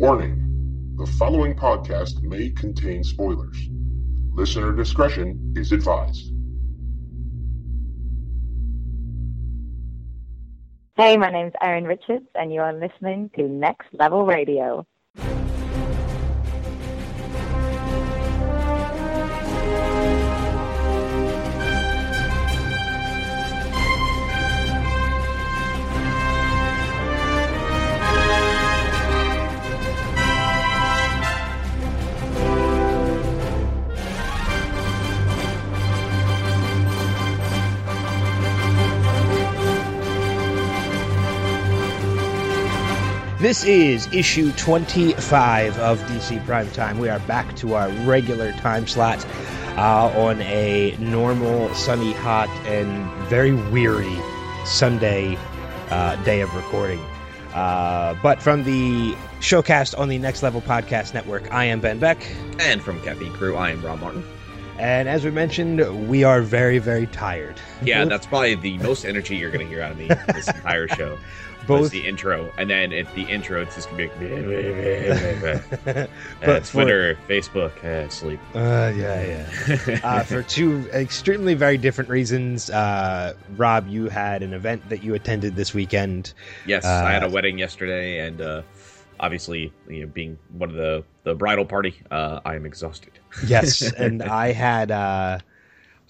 Warning, the following podcast may contain spoilers. Listener discretion is advised. Hey, my name's Erin Richards, and you are listening to Next Level Radio. This is issue 25 of DC Prime Time. We are back to our regular time slot on a normal, sunny, hot, and very weary Sunday day of recording. But from the showcast on the Next Level Podcast Network, I am Ben Beck. And from Caffeine Crew, I am Rob Martin. And as we mentioned, we are very, very tired. Yeah, that's probably the most energy you're going to hear out of me this entire show. Both the intro, and then at the intro, it's just gonna be like, but Twitter, Facebook, sleep. Yeah. For two extremely very different reasons. Rob, you had an event that you attended this weekend. Yes, I had a wedding yesterday, and obviously, you know, being one of the bridal party, I am exhausted. Yes, and I had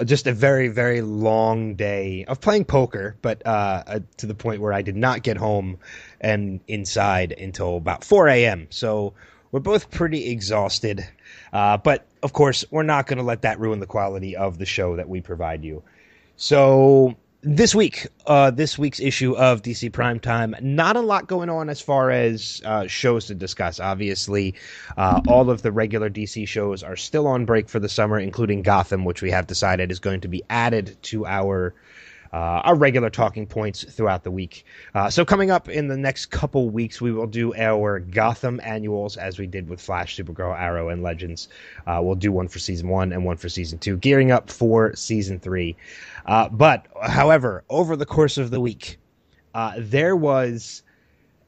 just a very, very long day of playing poker, but to the point where I did not get home and inside until about 4 a.m. So we're both pretty exhausted. But, of course, we're not going to let that ruin the quality of the show that we provide you. So this week, this week's issue of DC Primetime, not a lot going on as far as shows to discuss, obviously. All of the regular DC shows are still on break for the summer, including Gotham, which we have decided is going to be added to our regular talking points throughout the week. So coming up in the next couple weeks, we will do our Gotham annuals, as we did with Flash, Supergirl, Arrow, and Legends. We'll do one for Season 1 and one for Season 2, gearing up for Season 3. But, however, over the course of the week, there was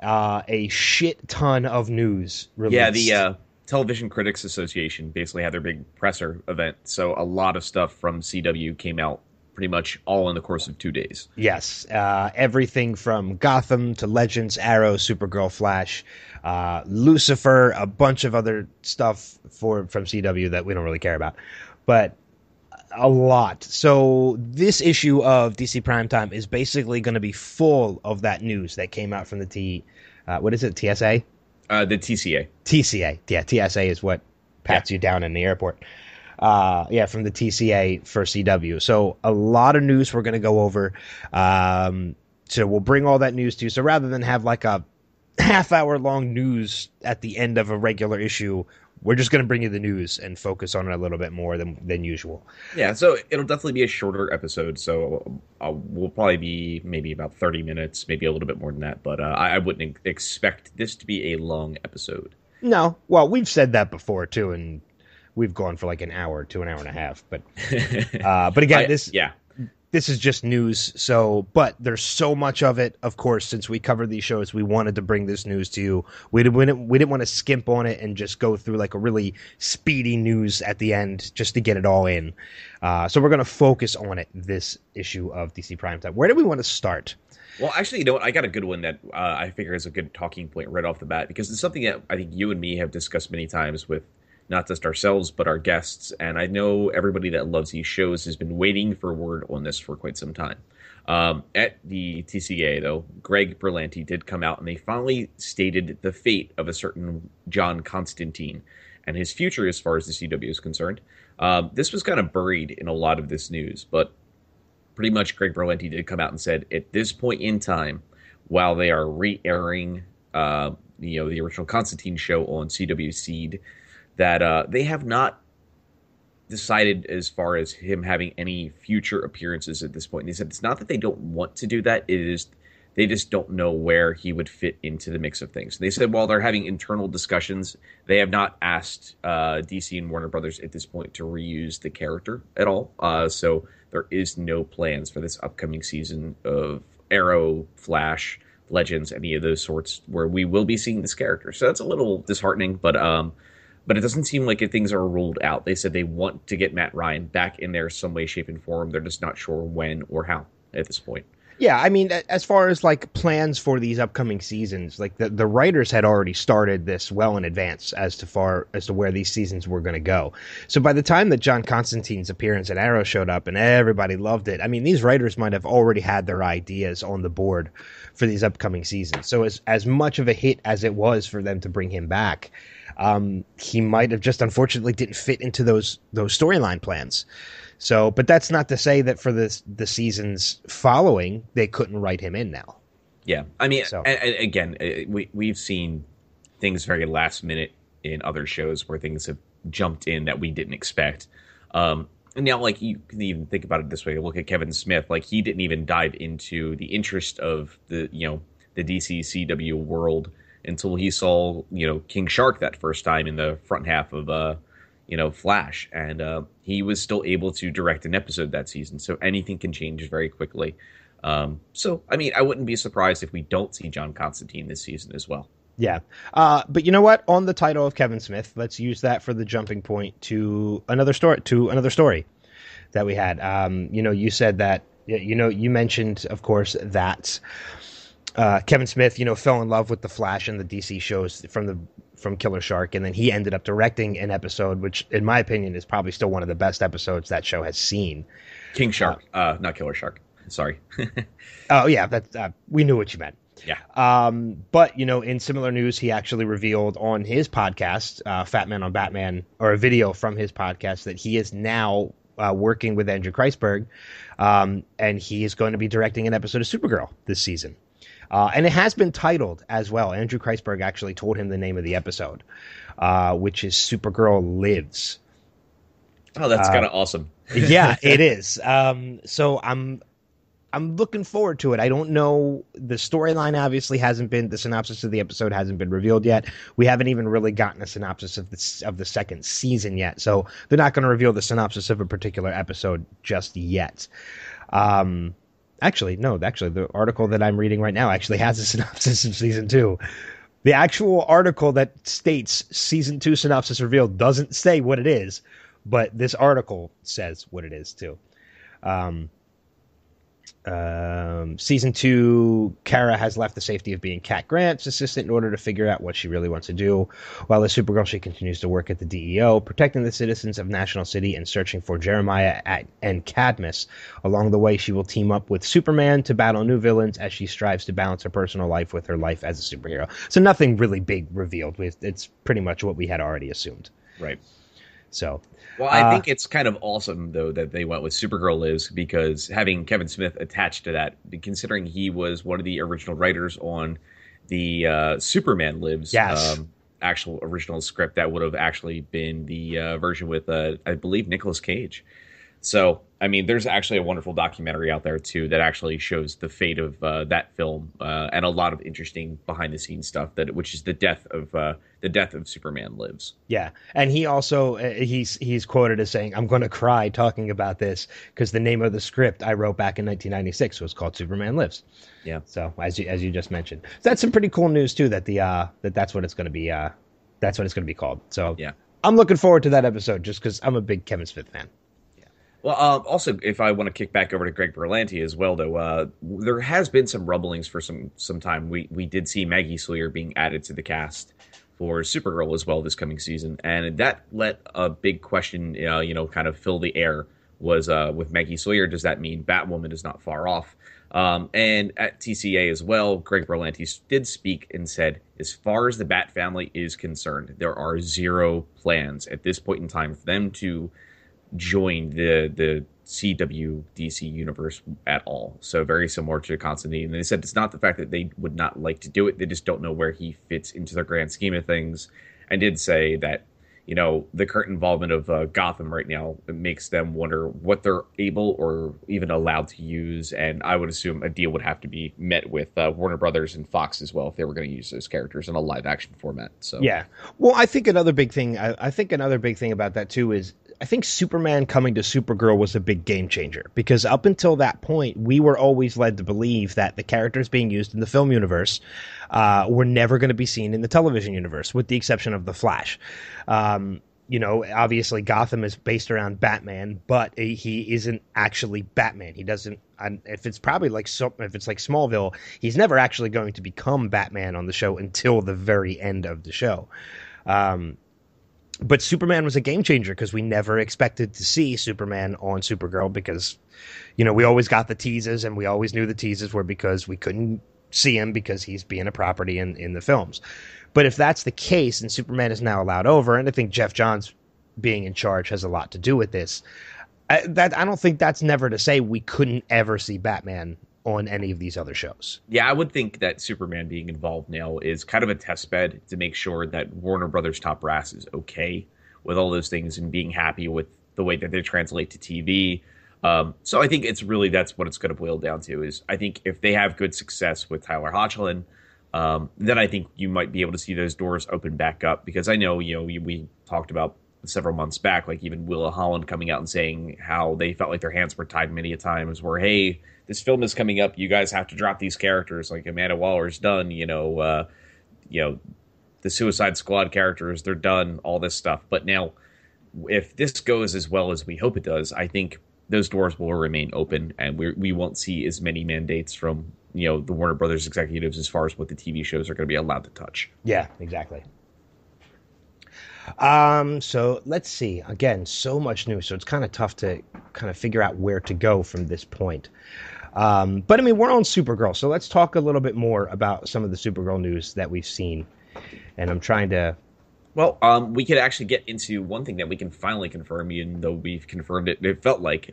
a shit ton of news released. Yeah, the Television Critics Association basically had their big presser event, so a lot of stuff from CW came out pretty much all in the course of 2 days. Yes, everything from Gotham to Legends, Arrow, Supergirl, Flash, Lucifer, a bunch of other stuff from CW that we don't really care about, but a lot. So this issue of DC Primetime is basically going to be full of that news that came out from the TSA? The TCA. TCA. Yeah, TSA is what pats you down in the airport. From the TCA for CW. So a lot of news we're going to go over. So we'll bring all that news to you. So rather than have like a half-hour-long news at the end of a regular issue, we're just going to bring you the news and focus on it a little bit more than usual. Yeah, so it'll definitely be a shorter episode, so we'll probably be maybe about 30 minutes, maybe a little bit more than that, but I wouldn't expect this to be a long episode. No. Well, we've said that before, too, and we've gone for like an hour to an hour and a half, but again, This is just news. So, but there's so much of it. Of course, since we covered these shows, we wanted to bring this news to you. We didn't want to skimp on it and just go through like a really speedy news at the end just to get it all in. So we're going to focus on it this issue of DC Primetime. Where do we want to start? Well, actually, you know what? I got a good one that I figure is a good talking point right off the bat, because it's something that I think you and me have discussed many times with not just ourselves, but our guests. And I know everybody that loves these shows has been waiting for word on this for quite some time. At the TCA, though, Greg Berlanti did come out, and they finally stated the fate of a certain John Constantine and his future as far as the CW is concerned. This was kind of buried in a lot of this news, but pretty much Greg Berlanti did come out and said, at this point in time, while they are re-airing the original Constantine show on CW Seed, that they have not decided as far as him having any future appearances at this point. And he said it's not that they don't want to do that. It is they just don't know where he would fit into the mix of things. And they said while they're having internal discussions, they have not asked DC and Warner Brothers at this point to reuse the character at all. So there is no plans for this upcoming season of Arrow, Flash, Legends, any of those sorts, where we will be seeing this character. So that's a little disheartening, but it doesn't seem like things are ruled out. They said they want to get Matt Ryan back in there some way, shape, and form. They're just not sure when or how at this point. Yeah, I mean, as far as, like, plans for these upcoming seasons, like, the writers had already started this well in advance as to where these seasons were going to go. So by the time that John Constantine's appearance at Arrow showed up and everybody loved it, I mean, these writers might have already had their ideas on the board for these upcoming seasons. So as much of a hit as it was for them to bring him back, he might have just unfortunately didn't fit into those storyline plans. So, but that's not to say that for the seasons following, they couldn't write him in now. Yeah. I mean, so. Again, we've seen things very last minute in other shows where things have jumped in that we didn't expect. And now, like, you can even think about it this way. Look at Kevin Smith. Like, he didn't even dive into the interest of the DC CW world until he saw, King Shark that first time in the front half of, Flash. And he was still able to direct an episode that season. So anything can change very quickly. So, I mean, I wouldn't be surprised if we don't see John Constantine this season as well. Yeah. But you know what? On the title of Kevin Smith, let's use that for the jumping point to another story that we had. You said that, you mentioned, of course, that... Kevin Smith, fell in love with the Flash and the DC shows from Killer Shark, and then he ended up directing an episode, which, in my opinion, is probably still one of the best episodes that show has seen. King Shark, not Killer Shark. Sorry. Oh yeah, that we knew what you meant. Yeah. But in similar news, he actually revealed on his podcast, Fat Man on Batman, or a video from his podcast, that he is now working with Andrew Kreisberg, and he is going to be directing an episode of Supergirl this season. And it has been titled as well. Andrew Kreisberg actually told him the name of the episode, which is Supergirl Lives. Oh, that's kind of awesome. Yeah, it is. So I'm looking forward to it. I don't know. The storyline obviously hasn't been, the synopsis of the episode hasn't been revealed yet. We haven't even really gotten a synopsis of the second season yet. So they're not going to reveal the synopsis of a particular episode just yet. Actually, the article that I'm reading right now actually has a synopsis of Season 2. The actual article that states Season 2 synopsis revealed doesn't say what it is, but this article says what it is, too. Season 2, Kara has left the safety of being Cat Grant's assistant in order to figure out what she really wants to do. While as Supergirl, she continues to work at the DEO, protecting the citizens of National City and searching for Jeremiah and Cadmus. Along the way, she will team up with Superman to battle new villains as she strives to balance her personal life with her life as a superhero. So nothing really big revealed. It's pretty much what we had already assumed. Right. So, well, I think it's kind of awesome, though, that they went with Supergirl Lives, because having Kevin Smith attached to that, considering he was one of the original writers on the Superman Lives actual original script, that would have actually been the version with, I believe, Nicolas Cage. So, I mean, there's actually a wonderful documentary out there, too, that actually shows the fate of that film and a lot of interesting behind-the-scenes stuff, which is the death of Superman Lives. Yeah, and he also he's quoted as saying, "I'm going to cry talking about this because the name of the script I wrote back in 1996 was called Superman Lives." Yeah. So as you just mentioned, so that's some pretty cool news, too, that that's what it's going to be. That's what it's going to be called. So yeah, I'm looking forward to that episode just because I'm a big Kevin Smith fan. Well, also, if I want to kick back over to Greg Berlanti as well, though, there has been some rumblings for some time. We did see Maggie Sawyer being added to the cast for Supergirl as well this coming season, and that let a big question, kind of fill the air. Was with Maggie Sawyer, does that mean Batwoman is not far off? And at TCA as well, Greg Berlanti did speak and said, as far as the Bat family is concerned, there are zero plans at this point in time for them to join the CW DC universe at all. So very similar to Constantine. And they said it's not the fact that they would not like to do it. They just don't know where he fits into the grand scheme of things. And did say that, the current involvement of Gotham right now makes them wonder what they're able or even allowed to use. And I would assume a deal would have to be met with Warner Brothers and Fox as well if they were going to use those characters in a live action format. So yeah. Well, I think another big thing about that, too, is I think Superman coming to Supergirl was a big game changer, because up until that point, we were always led to believe that the characters being used in the film universe were never going to be seen in the television universe, with the exception of The Flash. You know, obviously Gotham is based around Batman, but he isn't actually Batman. He doesn't, if it's like Smallville, he's never actually going to become Batman on the show until the very end of the show. But Superman was a game changer, because we never expected to see Superman on Supergirl, because, you know, we always got the teases, and we always knew the teases were because we couldn't see him because he's being a property in the films. But if that's the case, and Superman is now allowed over, and I think Jeff Johns being in charge has a lot to do with this, I don't think that's never to say we couldn't ever see Batman on any of these other shows. Yeah, I would think that Superman being involved now is kind of a test bed to make sure that Warner Brothers' top brass is okay with all those things and being happy with the way that they translate to TV. So I think that's what it's going to boil down to, is I think if they have good success with Tyler Hoechlin, then I think you might be able to see those doors open back up, because I know, you know, we talked about several months back, like even Willa Holland coming out and saying how they felt like their hands were tied many a times, where, hey, this film is coming up, you guys have to drop these characters, like Amanda Waller's done, the Suicide Squad characters, they're done, all this stuff. But now, if this goes as well as we hope it does, I think those doors will remain open, and we won't see as many mandates from, you know, the Warner Brothers executives as far as what the TV shows are going to be allowed to touch. Yeah, exactly. So let's see. Again, so much news, so it's kind of tough to kind of figure out where to go from this point. But I mean, we're on Supergirl, so let's talk a little bit more about some of the Supergirl news that we've seen. And I'm trying to... Well, we could actually get into one thing that we can finally confirm, even though we've confirmed it, it felt like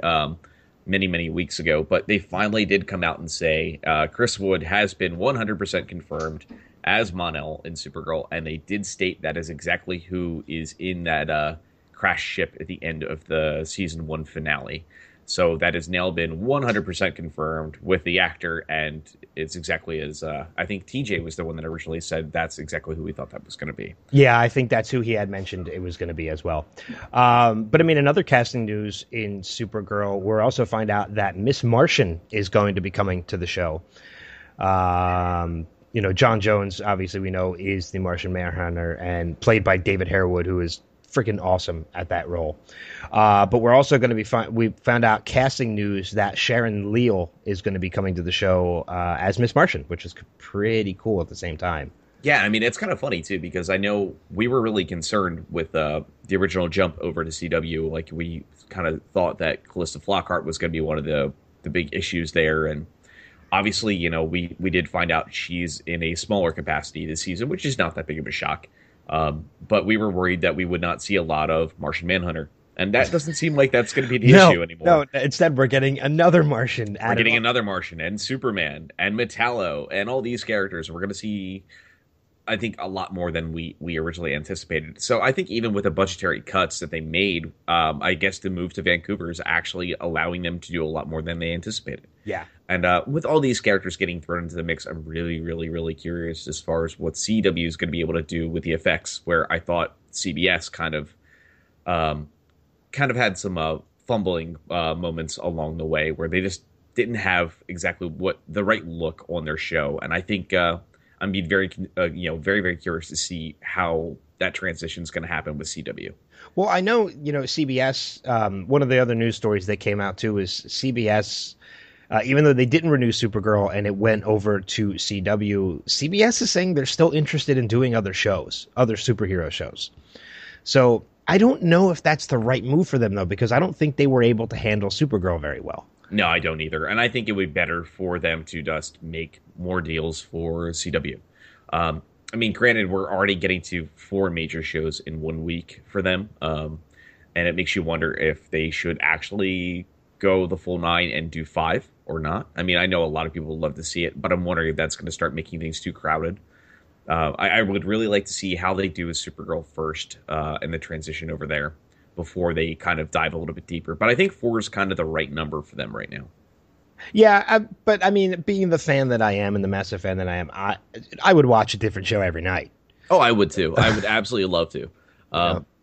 many, many weeks ago. But they finally did come out and say Chris Wood has been 100% confirmed as Mon-El in Supergirl. And they did state that is exactly who is in that crash ship at the end of the season 1 finale. So that has now been 100% confirmed with the actor, and it's exactly as I think TJ was the one that originally said that's exactly who we thought that was going to be. Yeah, I think that's who he had mentioned it was going to be as well. But I mean, another casting news in Supergirl, we're also find out that Miss Martian is going to be coming to the show. You know, Jon Jones, obviously we know, is the Martian Manhunter, and played by David Harewood, who is freaking awesome at that role. But we're also going to be we found out casting news that Sharon Leal is going to be coming to the show as Miss Martian, which is pretty cool at the same time. Yeah, I mean, it's kind of funny too, because I know we were really concerned with the original jump over to CW. Like, we kind of thought that Calista Flockhart was going to be one of the big issues there, and obviously, you know, we did find out she's in a smaller capacity this season, which is not that big of a shock. But we were worried that we would not see a lot of Martian Manhunter. And that doesn't seem like that's going to be the issue anymore. No, instead we're getting another Martian. We're getting another Martian and Superman and Metallo and all these characters. We're going to see, I think, a lot more than we originally anticipated. So I think even with the budgetary cuts that they made, I guess the move to Vancouver is actually allowing them to do a lot more than they anticipated. Yeah. And with all these characters getting thrown into the mix, I'm really, really, really curious as far as what CW is going to be able to do with the effects, where I thought CBS kind of had some fumbling moments along the way, where they just didn't have exactly what the right look on their show. And I think I'm being very, very curious to see how that transition is going to happen with CW. Well, I know, you know, CBS, one of the other news stories that came out too is CBS... even though they didn't renew Supergirl and it went over to CW, CBS is saying they're still interested in doing other shows, other superhero shows. So I don't know if that's the right move for them, though, because I don't think they were able to handle Supergirl very well. No, I don't either. And I think it would be better for them to just make more deals for CW. I mean, granted, we're already getting to 4 major shows in 1 week for them. And it makes you wonder if they should actually go the full 9 and do 5. Or not. I mean, I know a lot of people would love to see it, but I'm wondering if that's going to start making things too crowded. I would really like to see how they do with Supergirl first and the transition over there before they kind of dive a little bit deeper. But I think 4 is kind of the right number for them right now. Yeah, but I mean, being the fan that I am and the massive fan that I am, I would watch a different show every night. Oh, I would too. I would absolutely love to.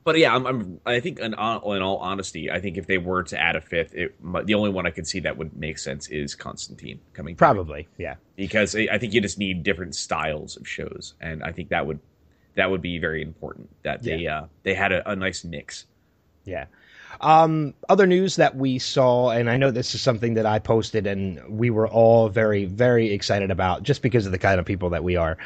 But yeah, I think, in all honesty, I think if they were to add a fifth, the only one I could see that would make sense is Constantine coming. Probably, yeah. Because I think you just need different styles of shows, and I think that would be very important that they had a nice mix. Yeah. Other news that we saw, and I know this is something that I posted and we were all very, very excited about just because of the kind of people that we are,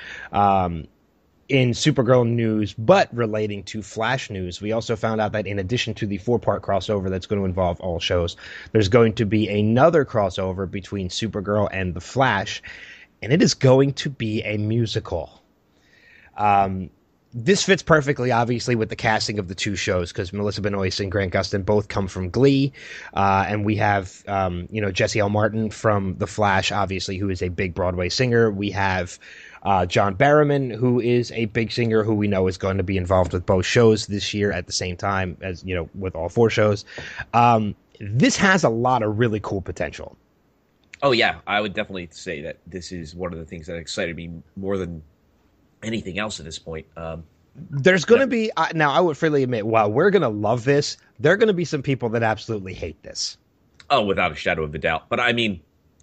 in Supergirl news, but relating to Flash news, we also found out that in addition to the 4-part crossover that's going to involve all shows, there's going to be another crossover between Supergirl and the Flash, and it is going to be a musical. This fits perfectly, obviously, with the casting of the two shows because Melissa Benoist and Grant Gustin both come from Glee, and we have, Jesse L. Martin from The Flash, obviously, who is a big Broadway singer. We have John Barrowman, who is a big singer who we know is going to be involved with both shows this year at the same time as, with all four shows. This has a lot of really cool potential. Oh, yeah. I would definitely say that this is one of the things that excited me more than anything else at this point. There's going to be now I would freely admit, while we're going to love this, there are going to be some people that absolutely hate this. Oh, without a shadow of a doubt. But I mean,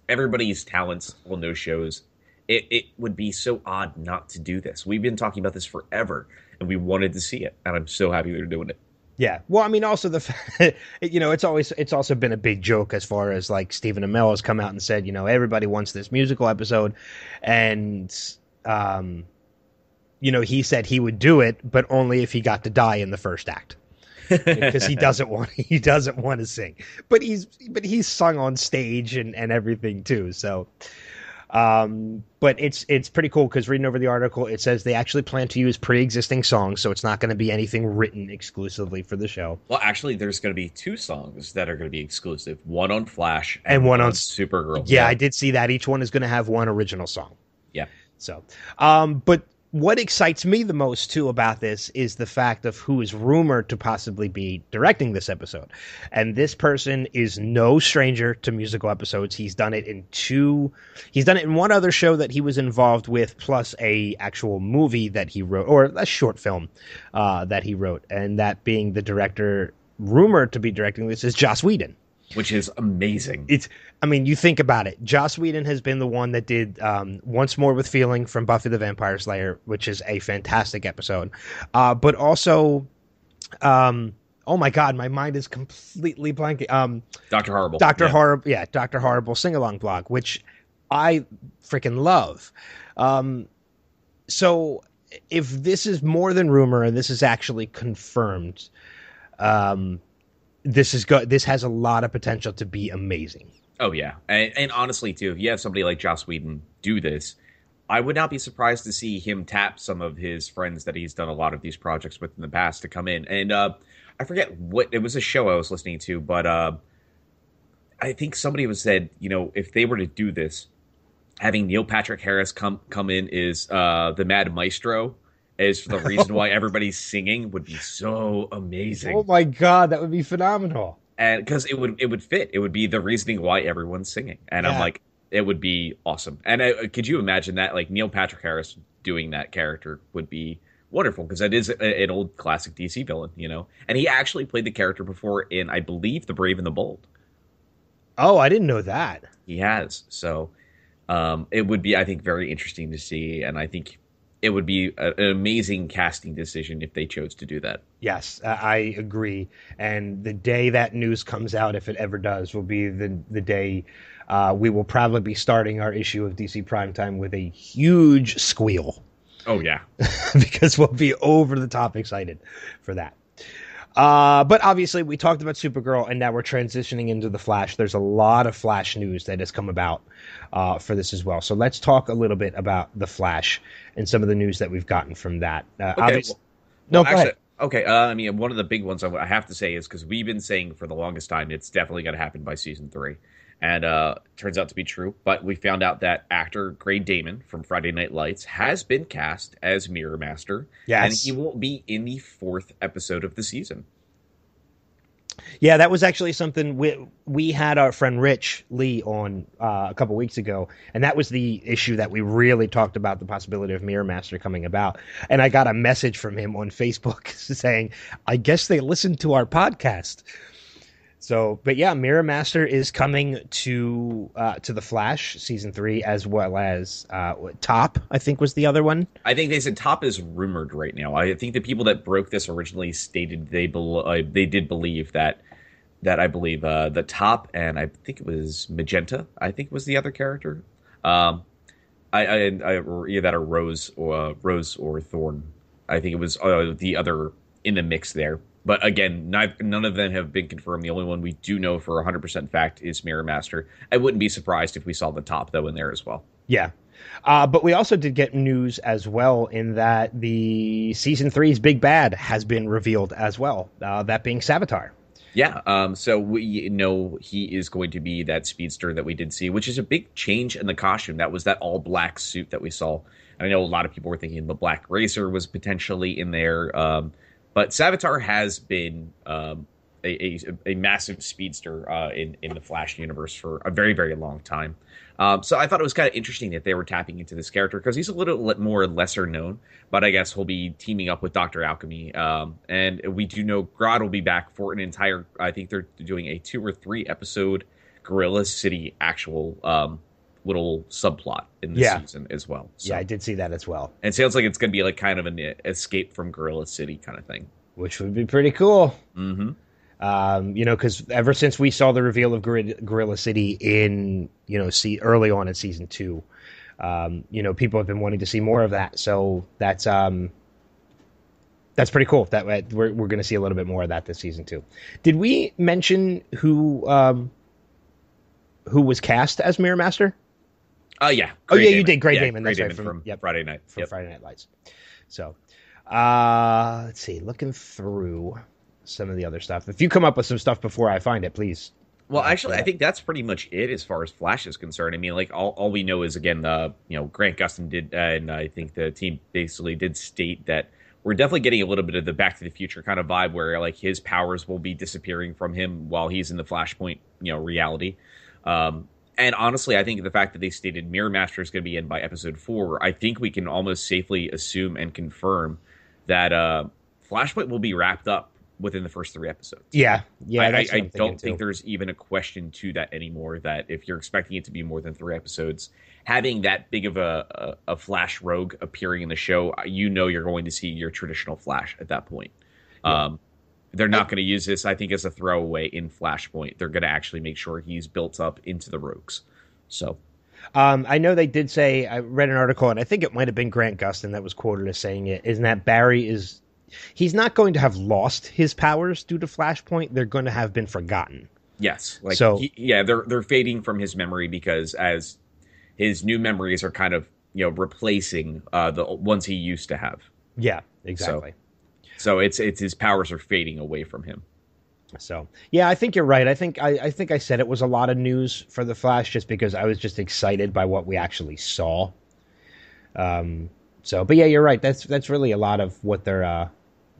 everybody's talents will know shows. It would be so odd not to do this. We've been talking about this forever and we wanted to see it, and I'm so happy they're doing it. Yeah. Well, I mean, also it's also been a big joke as far as like Stephen Amell has come out and said, everybody wants this musical episode, and he said he would do it, but only if he got to die in the first act, because he doesn't want to sing. But he's sung on stage and everything too. So, but it's pretty cool because reading over the article, it says they actually plan to use pre-existing songs, so it's not going to be anything written exclusively for the show. Well, actually, there's going to be two songs that are going to be exclusive: one on Flash and one on Supergirl. Yeah, I did see that. Each one is going to have one original song. Yeah. So, but what excites me the most, too, about this is the fact of who is rumored to possibly be directing this episode. And this person is no stranger to musical episodes. He's done it in one other show that he was involved with, plus a actual movie that he wrote, or a short film that he wrote. And that being the director rumored to be directing this is Joss Whedon. Which is amazing. You think about it. Joss Whedon has been the one that did Once More with Feeling from Buffy the Vampire Slayer, which is a fantastic episode. But also, oh my God, my mind is completely blanking. Dr. Horrible. Dr. Horrible sing-along blog, which I freaking love. So if this is more than rumor and this is actually confirmed, this has a lot of potential to be amazing. Oh, yeah. And honestly, too, if you have somebody like Joss Whedon do this, I would not be surprised to see him tap some of his friends that he's done a lot of these projects with in the past to come in. And I forget what – it was a show I was listening to, but I think somebody was said, if they were to do this, having Neil Patrick Harris come in is the Mad Maestro – is for the reason why everybody's singing would be so amazing. Oh my God, that would be phenomenal. And because it would fit. It would be the reasoning why everyone's singing. And yeah. I'm like, it would be awesome. And could you imagine that? Like Neil Patrick Harris doing that character would be wonderful because that is an old classic DC villain, And he actually played the character before in, I believe, The Brave and the Bold. Oh, I didn't know that. He has. So it would be, I think, very interesting to see. And I think it would be an amazing casting decision if they chose to do that. Yes, I agree. And the day that news comes out, if it ever does, will be the day we will probably be starting our issue of DC Primetime with a huge squeal. Oh, yeah. Because we'll be over the top excited for that. But obviously, we talked about Supergirl, and now we're transitioning into The Flash. There's a lot of Flash news that has come about for this as well. So let's talk a little bit about The Flash and some of the news that we've gotten from that. Go ahead. Okay, one of the big ones I have to say is because we've been saying for the longest time it's definitely going to happen by season 3. And turns out to be true. But we found out that actor Gray Damon from Friday Night Lights has been cast as Mirror Master. Yes. And he will be in the 4th episode of the season. Yeah, that was actually something we had our friend Rich Lee on a couple weeks ago, and that was the issue that we really talked about, the possibility of Mirror Master coming about. And I got a message from him on Facebook saying, I guess they listened to our podcast. So, but yeah, Mirror Master is coming to the Flash season 3, as well as Top, I think was the other one. I think they said Top is rumored right now. I think the people that broke this originally stated they believe the Top, and I think it was Magenta, I think was the other character. Either that or Rose or Thorn. I think it was the other in the mix there. But again, none of them have been confirmed. The only one we do know for 100% fact is Mirror Master. I wouldn't be surprised if we saw the Top, though, in there as well. Yeah. But we also did get news as well in that the Season 3's Big Bad has been revealed as well, that being Savitar. Yeah, so we know he is going to be that speedster that we did see, which is a big change in the costume. That was that all-black suit that we saw. And I know a lot of people were thinking the Black Racer was potentially in there, but Savitar has been a massive speedster in the Flash universe for a very, very long time. So I thought it was kind of interesting that they were tapping into this character because he's a little more lesser known. But I guess he'll be teaming up with Dr. Alchemy. And we do know Grodd will be back for an entire, I think they're doing a 2 or 3 episode Gorilla City actual little subplot in this season as well. So. Yeah, I did see that as well. And it sounds like it's going to be like kind of an escape from Gorilla City kind of thing. Which would be pretty cool. Mm-hmm. Because ever since we saw the reveal of Gorilla City in, early on in season 2, people have been wanting to see more of that. So that's pretty cool. That we're going to see a little bit more of that this season 2. Did we mention who was cast as Mirror Master? Yeah. Gray Damon. You did. Gray Damon. That's Gray Damon from Friday Night. From Friday Night Lights. So, let's see. Looking through some of the other stuff. If you come up with some stuff before I find it, please. Well, actually, I think that's pretty much it as far as Flash is concerned. I mean, like all we know is, again, Grant Gustin did, and I think the team basically did state that we're definitely getting a little bit of the Back to the Future kind of vibe where, like, his powers will be disappearing from him while he's in the Flashpoint, reality. And honestly, I think the fact that they stated Mirror Master is going to be in by episode 4, I think we can almost safely assume and confirm that Flashpoint will be wrapped up within the first 3 episodes. Yeah. I don't think there's even a question to that anymore, that if you're expecting it to be more than 3 episodes, having that big of a Flash rogue appearing in the show, you're going to see your traditional Flash at that point. Yeah. They're not going to use this, I think, as a throwaway in Flashpoint. They're going to actually make sure he's built up into the rogues. So, I know they did say, I read an article, and I think it might have been Grant Gustin that was quoted as saying it, isn't that Barry is... He's not going to have lost his powers due to Flashpoint. They're going to have been forgotten. Yes. They're fading from his memory because as his new memories are kind of, replacing the ones he used to have. Yeah, exactly. So it's his powers are fading away from him. So, yeah, I think you're right. I think I said it was a lot of news for the Flash just because I was just excited by what we actually saw. So, but yeah, you're right. That's really a lot of what they're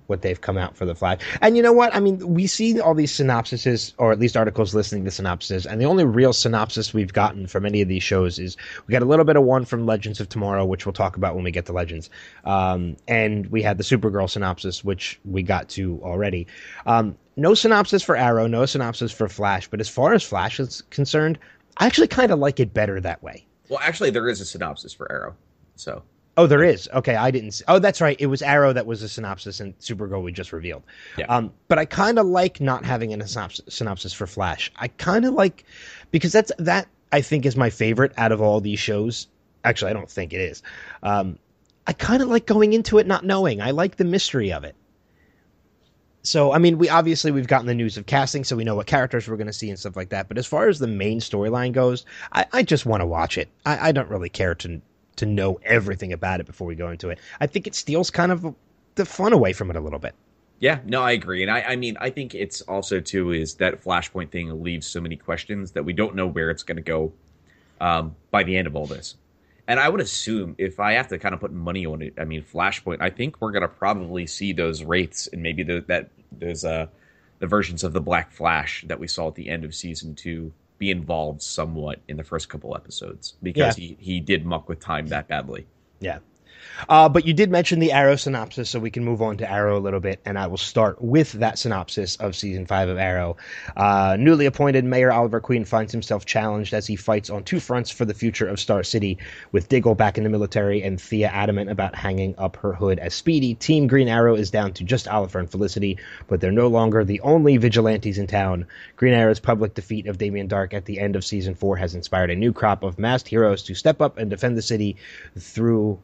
what they've come out for the Flash. And you know what? I mean, we see all these synopsises, or at least articles listening to synopsises, and the only real synopsis we've gotten from any of these shows is we got a little bit of one from Legends of Tomorrow, which we'll talk about when we get to Legends. And we had the Supergirl synopsis, which we got to already. No synopsis for Arrow, no synopsis for Flash, but as far as Flash is concerned, I actually kind of like it better that way. Well, actually, there is a synopsis for Arrow, so... Oh, there is. Okay, I didn't see. Oh, that's right. It was Arrow that was a synopsis, and Supergirl we just revealed. Yeah. But I kind of like not having a synopsis for Flash. I kind of like, because that I think is my favorite out of all these shows. Actually, I don't think it is. I kind of like going into it not knowing. I like the mystery of it. So, I mean, we've gotten the news of casting, so we know what characters we're going to see and stuff like that. But as far as the main storyline goes, I just want to watch it. I don't really care to know everything about it before we go into it. I think it steals kind of the fun away from it a little bit. Yeah, no, I agree. And I mean, I think it's also, too, is that Flashpoint thing leaves so many questions that we don't know where it's going to go by the end of all this. And I would assume, if I have to kind of put money on it, I mean, Flashpoint, I think we're going to probably see those wraiths and maybe those the versions of the Black Flash that we saw at the end of season 2 be involved somewhat in the first couple episodes, because he did muck with time that badly. Yeah. But you did mention the Arrow synopsis, so we can move on to Arrow a little bit, and I will start with that synopsis of Season 5 of Arrow. Newly appointed Mayor Oliver Queen finds himself challenged as he fights on two fronts for the future of Star City, with Diggle back in the military and Thea adamant about hanging up her hood as Speedy. Team Green Arrow is down to just Oliver and Felicity, but they're no longer the only vigilantes in town. Green Arrow's public defeat of Damian Dark at the end of Season 4 has inspired a new crop of masked heroes to step up and defend the city through...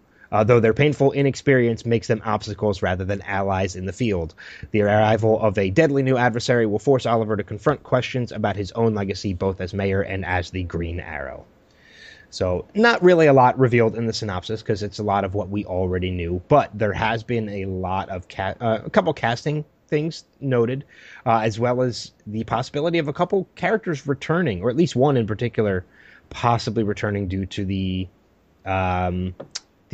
Though their painful inexperience makes them obstacles rather than allies in the field. The arrival of a deadly new adversary will force Oliver to confront questions about his own legacy, both as mayor and as the Green Arrow. So not really a lot revealed in the synopsis, because it's a lot of what we already knew, but there has been a lot of a couple casting things noted, as well as the possibility of a couple characters returning, or at least one in particular possibly returning due to the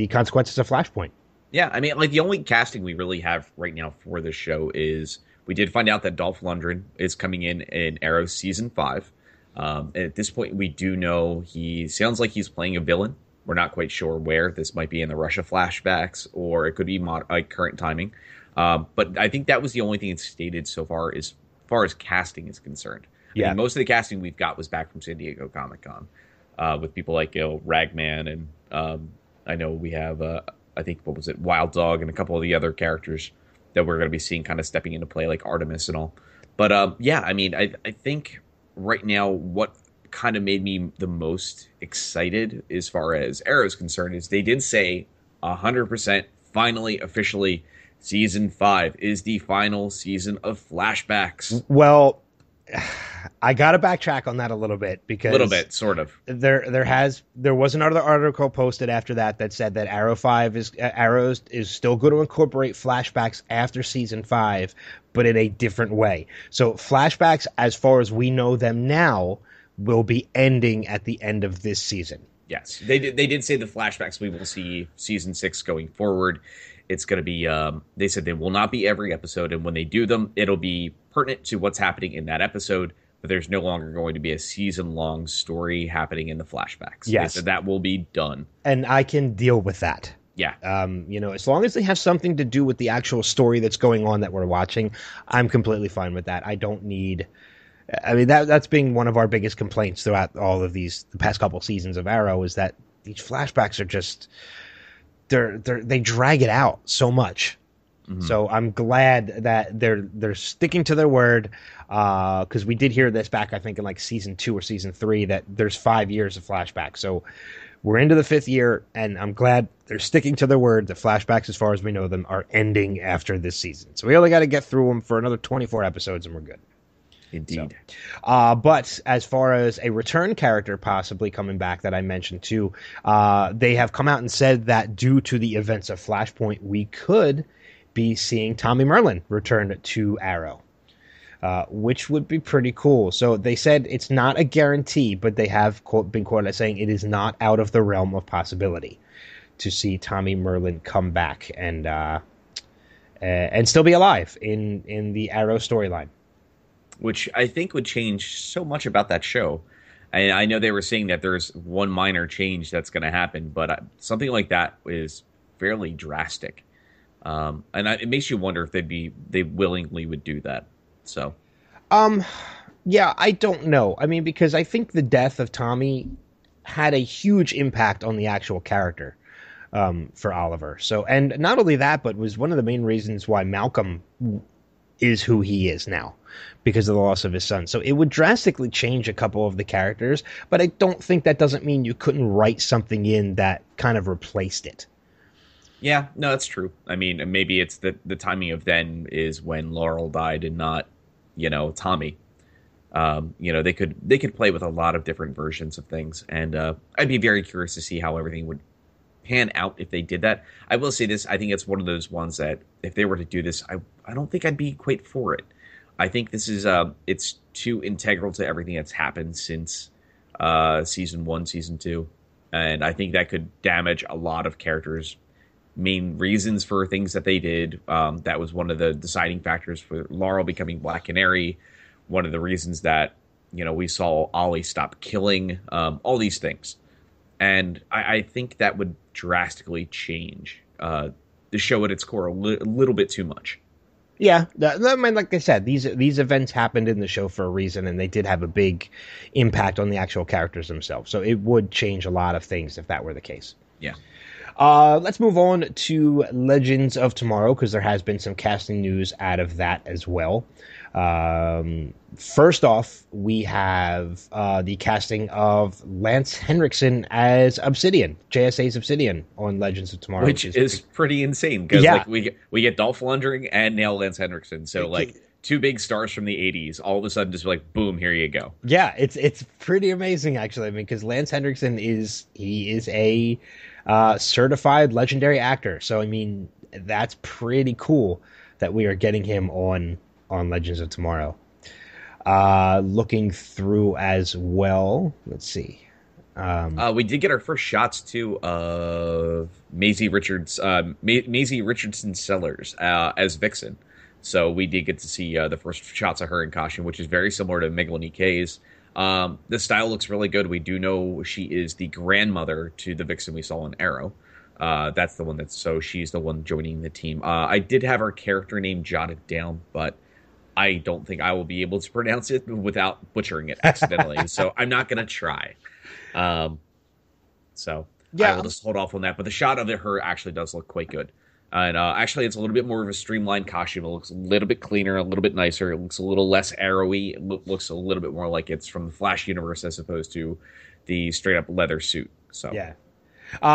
consequences of Flashpoint. Yeah, I mean, like, the only casting we really have right now for this show is we did find out that Dolph Lundgren is coming in Arrow Season 5. And at this point, we do know he sounds like he's playing a villain. We're not quite sure where. This might be in the Russia flashbacks, or it could be current timing. But I think that was the only thing it's stated so far as casting is concerned. Yeah. I mean, most of the casting we've got was back from San Diego Comic-Con with people like, Ragman and... I know we have, I think, what was it, Wild Dog and a couple of the other characters that we're going to be seeing kind of stepping into play, like Artemis and all. But, I mean, I think right now what kind of made me the most excited as far as Arrow's concerned is they did say 100% finally, officially, Season 5 is the final season of flashbacks. Well, I got to backtrack on that a little bit, because there was another article posted after that said that Arrow is still going to incorporate flashbacks after Season 5, but in a different way. So flashbacks, as far as we know them now, will be ending at the end of this season. Yes, they did say the flashbacks we will see Season 6 going forward. It's going to be, they said they will not be every episode, and when they do them, it'll be pertinent to what's happening in that episode, but there's no longer going to be a season-long story happening in the flashbacks. Yes. So that will be done. And I can deal with that. Yeah. As long as they have something to do with the actual story that's going on that we're watching, I'm completely fine with that. I don't need... I mean, that's been one of our biggest complaints throughout all of the past couple seasons of Arrow, is that these flashbacks are just... They drag it out so much. Mm-hmm. So I'm glad that they're sticking to their word, because we did hear this back, I think, in like Season 2 or Season 3, that there's 5 years of flashbacks. So we're into the 5th year, and I'm glad they're sticking to their word. The flashbacks, as far as we know them, are ending after this season. So we only got to get through them for another 24 episodes, and we're good. Indeed. So, but as far as a return character possibly coming back that I mentioned too, they have come out and said that due to the events of Flashpoint, we could be seeing Tommy Merlin return to Arrow, which would be pretty cool. So they said it's not a guarantee, but they have been quoted as saying it is not out of the realm of possibility to see Tommy Merlin come back and still be alive in the Arrow storyline. Which I think would change so much about that show. And I know they were saying that there's one minor change that's going to happen, but something like that is fairly drastic. It makes you wonder if they willingly would do that. So, yeah, I don't know. I mean, because I think the death of Tommy had a huge impact on the actual character for Oliver. So, and not only that, but was one of the main reasons why Malcolm is who he is now, because of the loss of his son. So it would drastically change a couple of the characters, but I don't think that doesn't mean you couldn't write something in that kind of replaced it. Yeah, no, that's true. I mean, maybe it's the timing of then is when Laurel died and not, Tommy. They could play with a lot of different versions of things, and I'd be very curious to see how everything would pan out if they did that. I will say this, I think it's one of those ones that if they were to do this, I don't think I'd be quite for it. I think this is it's too integral to everything that's happened since Season 1, Season 2, and I think that could damage a lot of characters main reasons for things that they did. That was one of the deciding factors for Laurel becoming Black Canary. One of the reasons that, you know, we saw Ollie stop killing, all these things. And I think that would drastically change the show at its core a little bit too much. Yeah, I mean, like I said, these events happened in the show for a reason, and they did have a big impact on the actual characters themselves. So it would change a lot of things if that were the case. Yeah. Let's move on to Legends of Tomorrow, because there has been some casting news out of that as well. First off, we have the casting of Lance Henriksen as Obsidian, JSA's Obsidian on Legends of Tomorrow. Which is pretty insane, because yeah. Like, we get Dolph Lundgren and now Lance Henriksen, so like... two big stars from the 80s, all of a sudden just like, boom, here you go. Yeah, it's pretty amazing, actually. I mean, because Lance Henriksen is a certified legendary actor. So, I mean, that's pretty cool that we are getting him on Legends of Tomorrow. Looking through as well. Let's see. We did get our first shots, too, of Maisie Richardson Sellers as Vixen. So we did get to see the first shots of her in costume, which is very similar to Meghalani K's. The style looks really good. We do know she is the grandmother to the Vixen we saw in Arrow. That's the one that's so she's the one joining the team. I did have her character name jotted down, but I don't think I will be able to pronounce it without butchering it accidentally. So I'm not going to try. Yeah. I will just hold off on that. But the shot of her actually does look quite good. And actually, it's a little bit more of a streamlined costume. It looks a little bit cleaner, a little bit nicer. It looks a little less arrowy. It looks a little bit more like it's from the Flash universe as opposed to the straight-up leather suit. So yeah.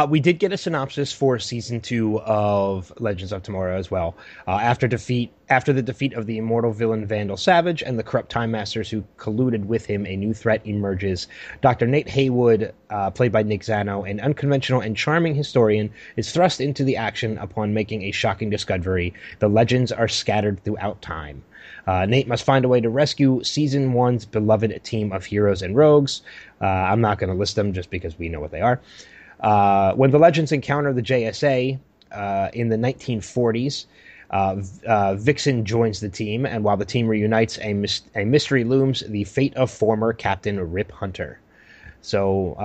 We did get a synopsis for Season 2 of Legends of Tomorrow as well. After the defeat of the immortal villain Vandal Savage and the corrupt Time Masters who colluded with him, a new threat emerges. Dr. Nate Haywood, played by Nick Zano, an unconventional and charming historian, is thrust into the action upon making a shocking discovery. The legends are scattered throughout time. Nate must find a way to rescue Season 1's beloved team of heroes and rogues. I'm not going to list them just because we know what they are. When the legends encounter the JSA in the 1940s, Vixen joins the team, and while the team reunites, a mystery looms, the fate of former Captain Rip Hunter. So,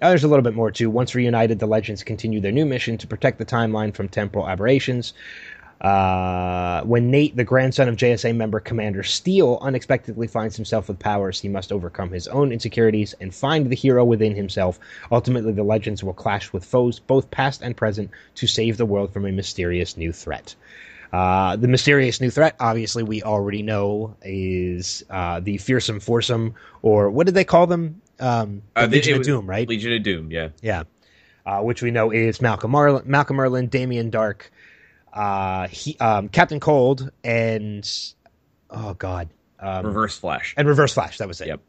there's a little bit more, too. Once reunited, the legends continue their new mission to protect the timeline from temporal aberrations. When Nate, the grandson of JSA member Commander Steele, unexpectedly finds himself with powers, he must overcome his own insecurities and find the hero within himself. Ultimately, the legends will clash with foes, both past and present, to save the world from a mysterious new threat. The mysterious new threat, obviously, we already know is the fearsome foursome, or what did they call them? Legion of Doom, right? Legion of Doom, yeah. Yeah, which we know is Malcolm Merlin, Damian Dark, Captain Cold, and Reverse Flash. And Reverse Flash, that was it. Yep.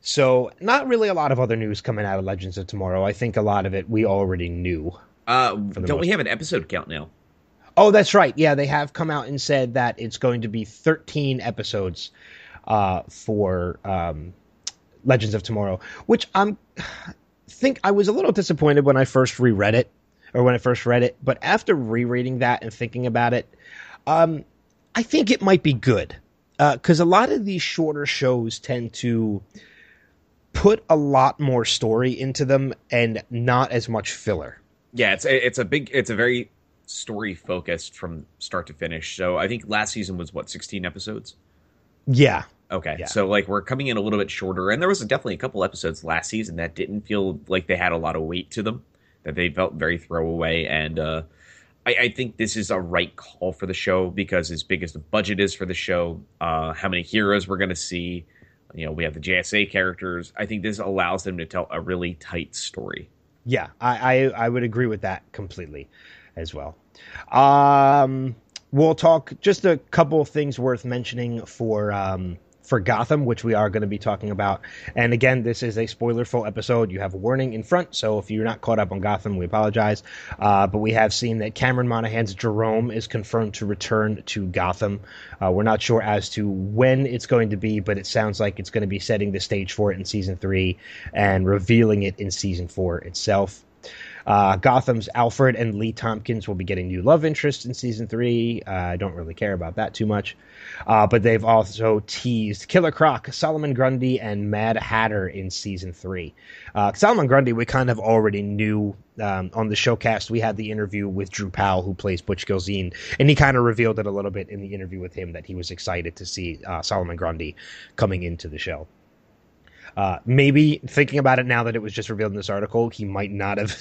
So not really a lot of other news coming out of Legends of Tomorrow. I think a lot of it we already knew. Don't we have an episode count now? Oh, that's right. Yeah, they have come out and said that it's going to be 13 episodes for Legends of Tomorrow, which I was a little disappointed when I first reread it. But after rereading that and thinking about it, I think it might be good. Because a lot of these shorter shows tend to put a lot more story into them and not as much filler. Yeah, it's a very story-focused from start to finish. So I think last season was, 16 episodes? Yeah. Okay, yeah. So like we're coming in a little bit shorter. And there was definitely a couple episodes last season that didn't feel like they had a lot of weight to them. That they felt very throwaway, and I think this is a right call for the show because as big as the budget is for the show, how many heroes we're going to see, you know, we have the JSA characters. I think this allows them to tell a really tight story. Yeah, I would agree with that completely as well. We'll talk just a couple of things worth mentioning for Gotham, which we are going to be talking about. And again, this is a spoiler-full episode. You have a warning in front, so if you're not caught up on Gotham, we apologize. But we have seen that Cameron Monaghan's Jerome is confirmed to return to Gotham. We're not sure as to when it's going to be, but it sounds like it's going to be setting the stage for it in Season 3 and revealing it in Season 4 itself. Gotham's Alfred and Lee Tompkins will be getting new love interests in season 3. I don't really care about that too much. But they've also teased Killer Croc, Solomon Grundy, and Mad Hatter in season 3. Solomon Grundy, we kind of already knew. On the showcast, we had the interview with Drew Powell, who plays Butch Gilzine, and he kind of revealed it a little bit in the interview with him that he was excited to see Solomon Grundy coming into the show. Maybe thinking about it now that it was just revealed in this article, he should not have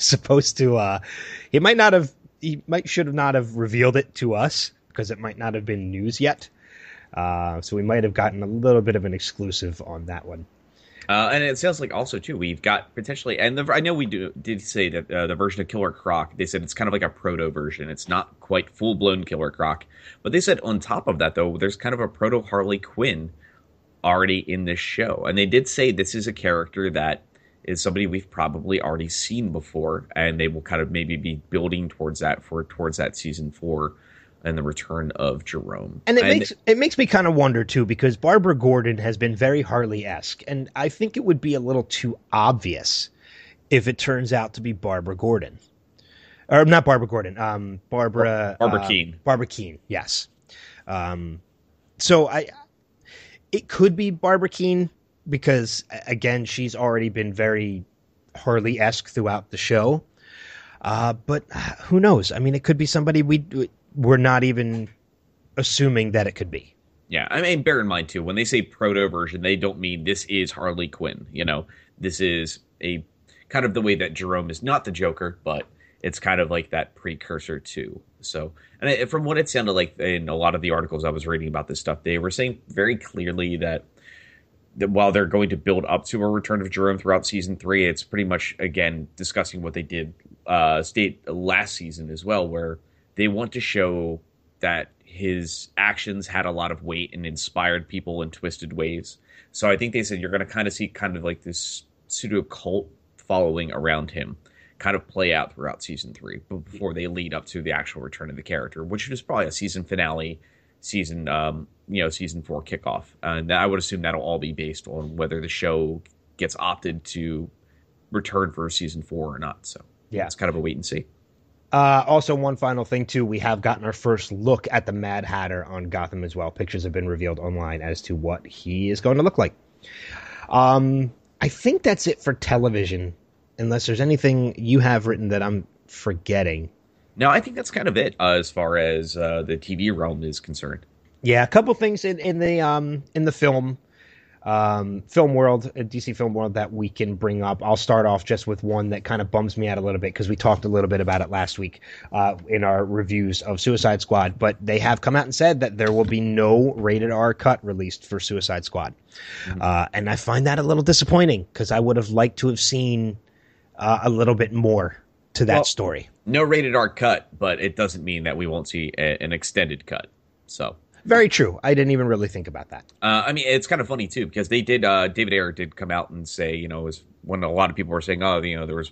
revealed it to us because it might not have been news yet. So we might have gotten a little bit of an exclusive on that one. And it sounds like also, too, we've got potentially, and I know we did say that the version of Killer Croc, they said it's kind of like a proto version. It's not quite full-blown Killer Croc. But they said on top of that, though, there's kind of a proto-Harley Quinn already in this show. And they did say this is a character that is somebody we've probably already seen before, and they will kind of maybe be building towards that season 4. And the return of Jerome. And it makes me kind of wonder, too, because Barbara Gordon has been very Harley-esque. And I think it would be a little too obvious if it turns out to be Barbara Gordon. Or not Barbara Gordon. Barbara Keene. Barbara Keene, yes. So it could be Barbara Keene because, again, she's already been very Harley-esque throughout the show. But who knows? I mean, it could be somebody we're not even assuming that it could be. Yeah, I mean, bear in mind, too, when they say proto version, they don't mean this is Harley Quinn. You know, this is a kind of the way that Jerome is not the Joker, but it's kind of like that precursor, too. So, and from what it sounded like in a lot of the articles I was reading about this stuff, they were saying very clearly that while they're going to build up to a return of Jerome throughout season 3, it's pretty much, again, discussing what they did last season as well, where they want to show that his actions had a lot of weight and inspired people in twisted ways. So I think they said you're going to kind of see kind of like this pseudo cult following around him kind of play out throughout season 3 before they lead up to the actual return of the character, which is probably a season finale, season 4 kickoff. And I would assume that'll all be based on whether the show gets opted to return for season 4 or not. So yeah, it's kind of a wait and see. Also, one final thing, too, we have gotten our first look at the Mad Hatter on Gotham as well. Pictures have been revealed online as to what he is going to look like. I think that's it for television, unless there's anything you have written that I'm forgetting. No, I think that's kind of it as far as the TV realm is concerned. Yeah, a couple things in the film world, DC film world, that we can bring up. I'll start off just with one that kind of bums me out a little bit because we talked a little bit about it last week in our reviews of Suicide Squad, but they have come out and said that there will be no rated R cut released for Suicide Squad. Mm-hmm. And I find that a little disappointing because I would have liked to have seen a little bit more to that story. No rated R cut, but it doesn't mean that we won't see an extended cut. So. Very true. I didn't even really think about that. I mean, it's kind of funny, too, because they did David Ayer did come out and say, you know, as when a lot of people were saying, oh, you know, there was,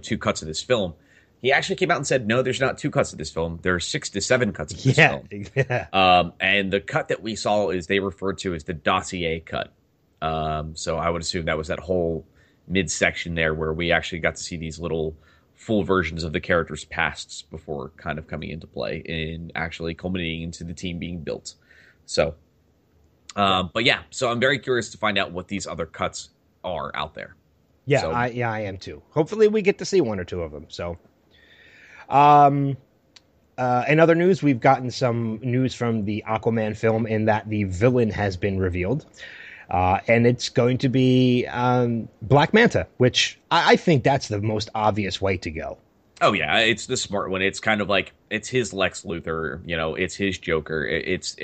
two cuts of this film. He actually came out and said, no, there's not 2 cuts of this film. There are 6 to 7 cuts of this film. Yeah. And the cut that we saw is they referred to as the dossier cut. So I would assume that was that whole midsection there where we actually got to see these little full versions of the characters' pasts before kind of coming into play and actually culminating into the team being built. So, but yeah, so I'm very curious to find out what these other cuts are out there. Yeah, so. I am too. Hopefully we get to see 1 or 2 of them. So, in other news, we've gotten some news from the Aquaman film in that the villain has been revealed. And it's going to be Black Manta, which I think that's the most obvious way to go. Oh, yeah. It's the smart one. It's kind of like it's his Lex Luthor. You know, it's his Joker.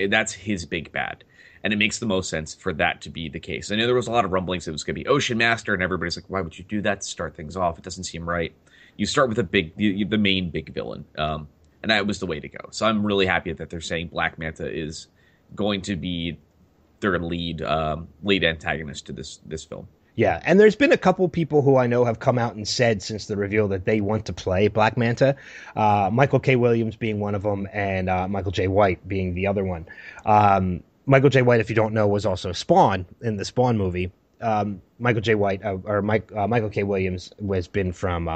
That's his big bad. And it makes the most sense for that to be the case. I know there was a lot of rumblings. It was going to be Ocean Master. And everybody's like, why would you do that to start things off? It doesn't seem right. You start with the main big villain. And that was the way to go. So I'm really happy that they're saying Black Manta is going to be their lead antagonist to this film. Yeah, and there's been a couple people who I know have come out and said since the reveal that they want to play Black Manta, Michael K. Williams being one of them and Michael J. White being the other one. Michael J. White, if you don't know, was also Spawn in the Spawn movie. Michael J. White, or Michael K. Williams, has been from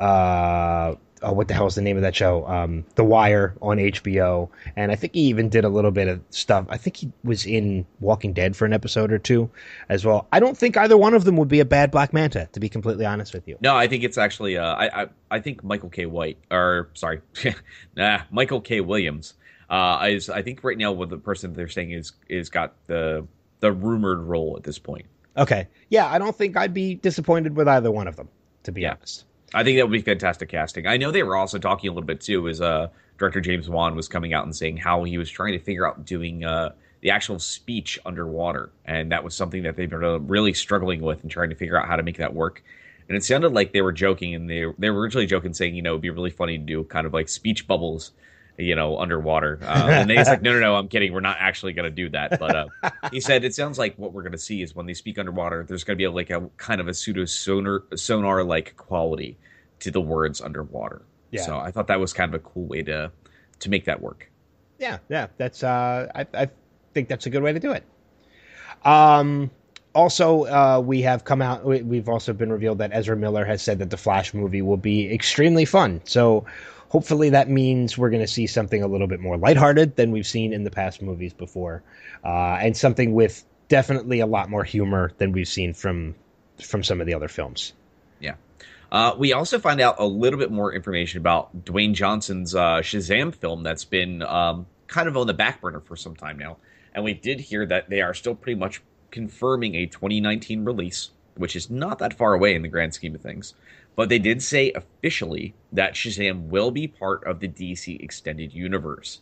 what the hell is the name of that show? The Wire on HBO. And I think he even did a little bit of stuff. I think he was in Walking Dead for an episode or two as well. I don't think either one of them would be a bad Black Manta, to be completely honest with you. No, I think it's actually, I think Michael K. White, or sorry, Michael K. Williams. I think right now what the person they're saying is got the rumored role at this point. Okay. Yeah, I don't think I'd be disappointed with either one of them, to be honest. I think that would be fantastic casting. I know they were also talking a little bit, too, as director James Wan was coming out and saying how he was trying to figure out doing the actual speech underwater. And that was something that they've been really struggling with and trying to figure out how to make that work. And it sounded like they were joking, and they were originally joking, saying, you know, it'd be really funny to do kind of like speech bubbles, you know, underwater. And they was like, no, I'm kidding. We're not actually going to do that. But he said, it sounds like what we're going to see is when they speak underwater, there's going to be a kind of a pseudo sonar like quality to the words underwater. Yeah. So I thought that was kind of a cool way to make that work. Yeah. Yeah. That's I think that's a good way to do it. Also, we've also been revealed that Ezra Miller has said that the Flash movie will be extremely fun. So hopefully that means we're going to see something a little bit more lighthearted than we've seen in the past movies before, and something with definitely a lot more humor than we've seen from some of the other films. Yeah. We also find out a little bit more information about Dwayne Johnson's Shazam film that's been kind of on the back burner for some time now. And we did hear that they are still pretty much confirming a 2019 release, which is not that far away in the grand scheme of things. But they did say officially that Shazam will be part of the DC Extended Universe,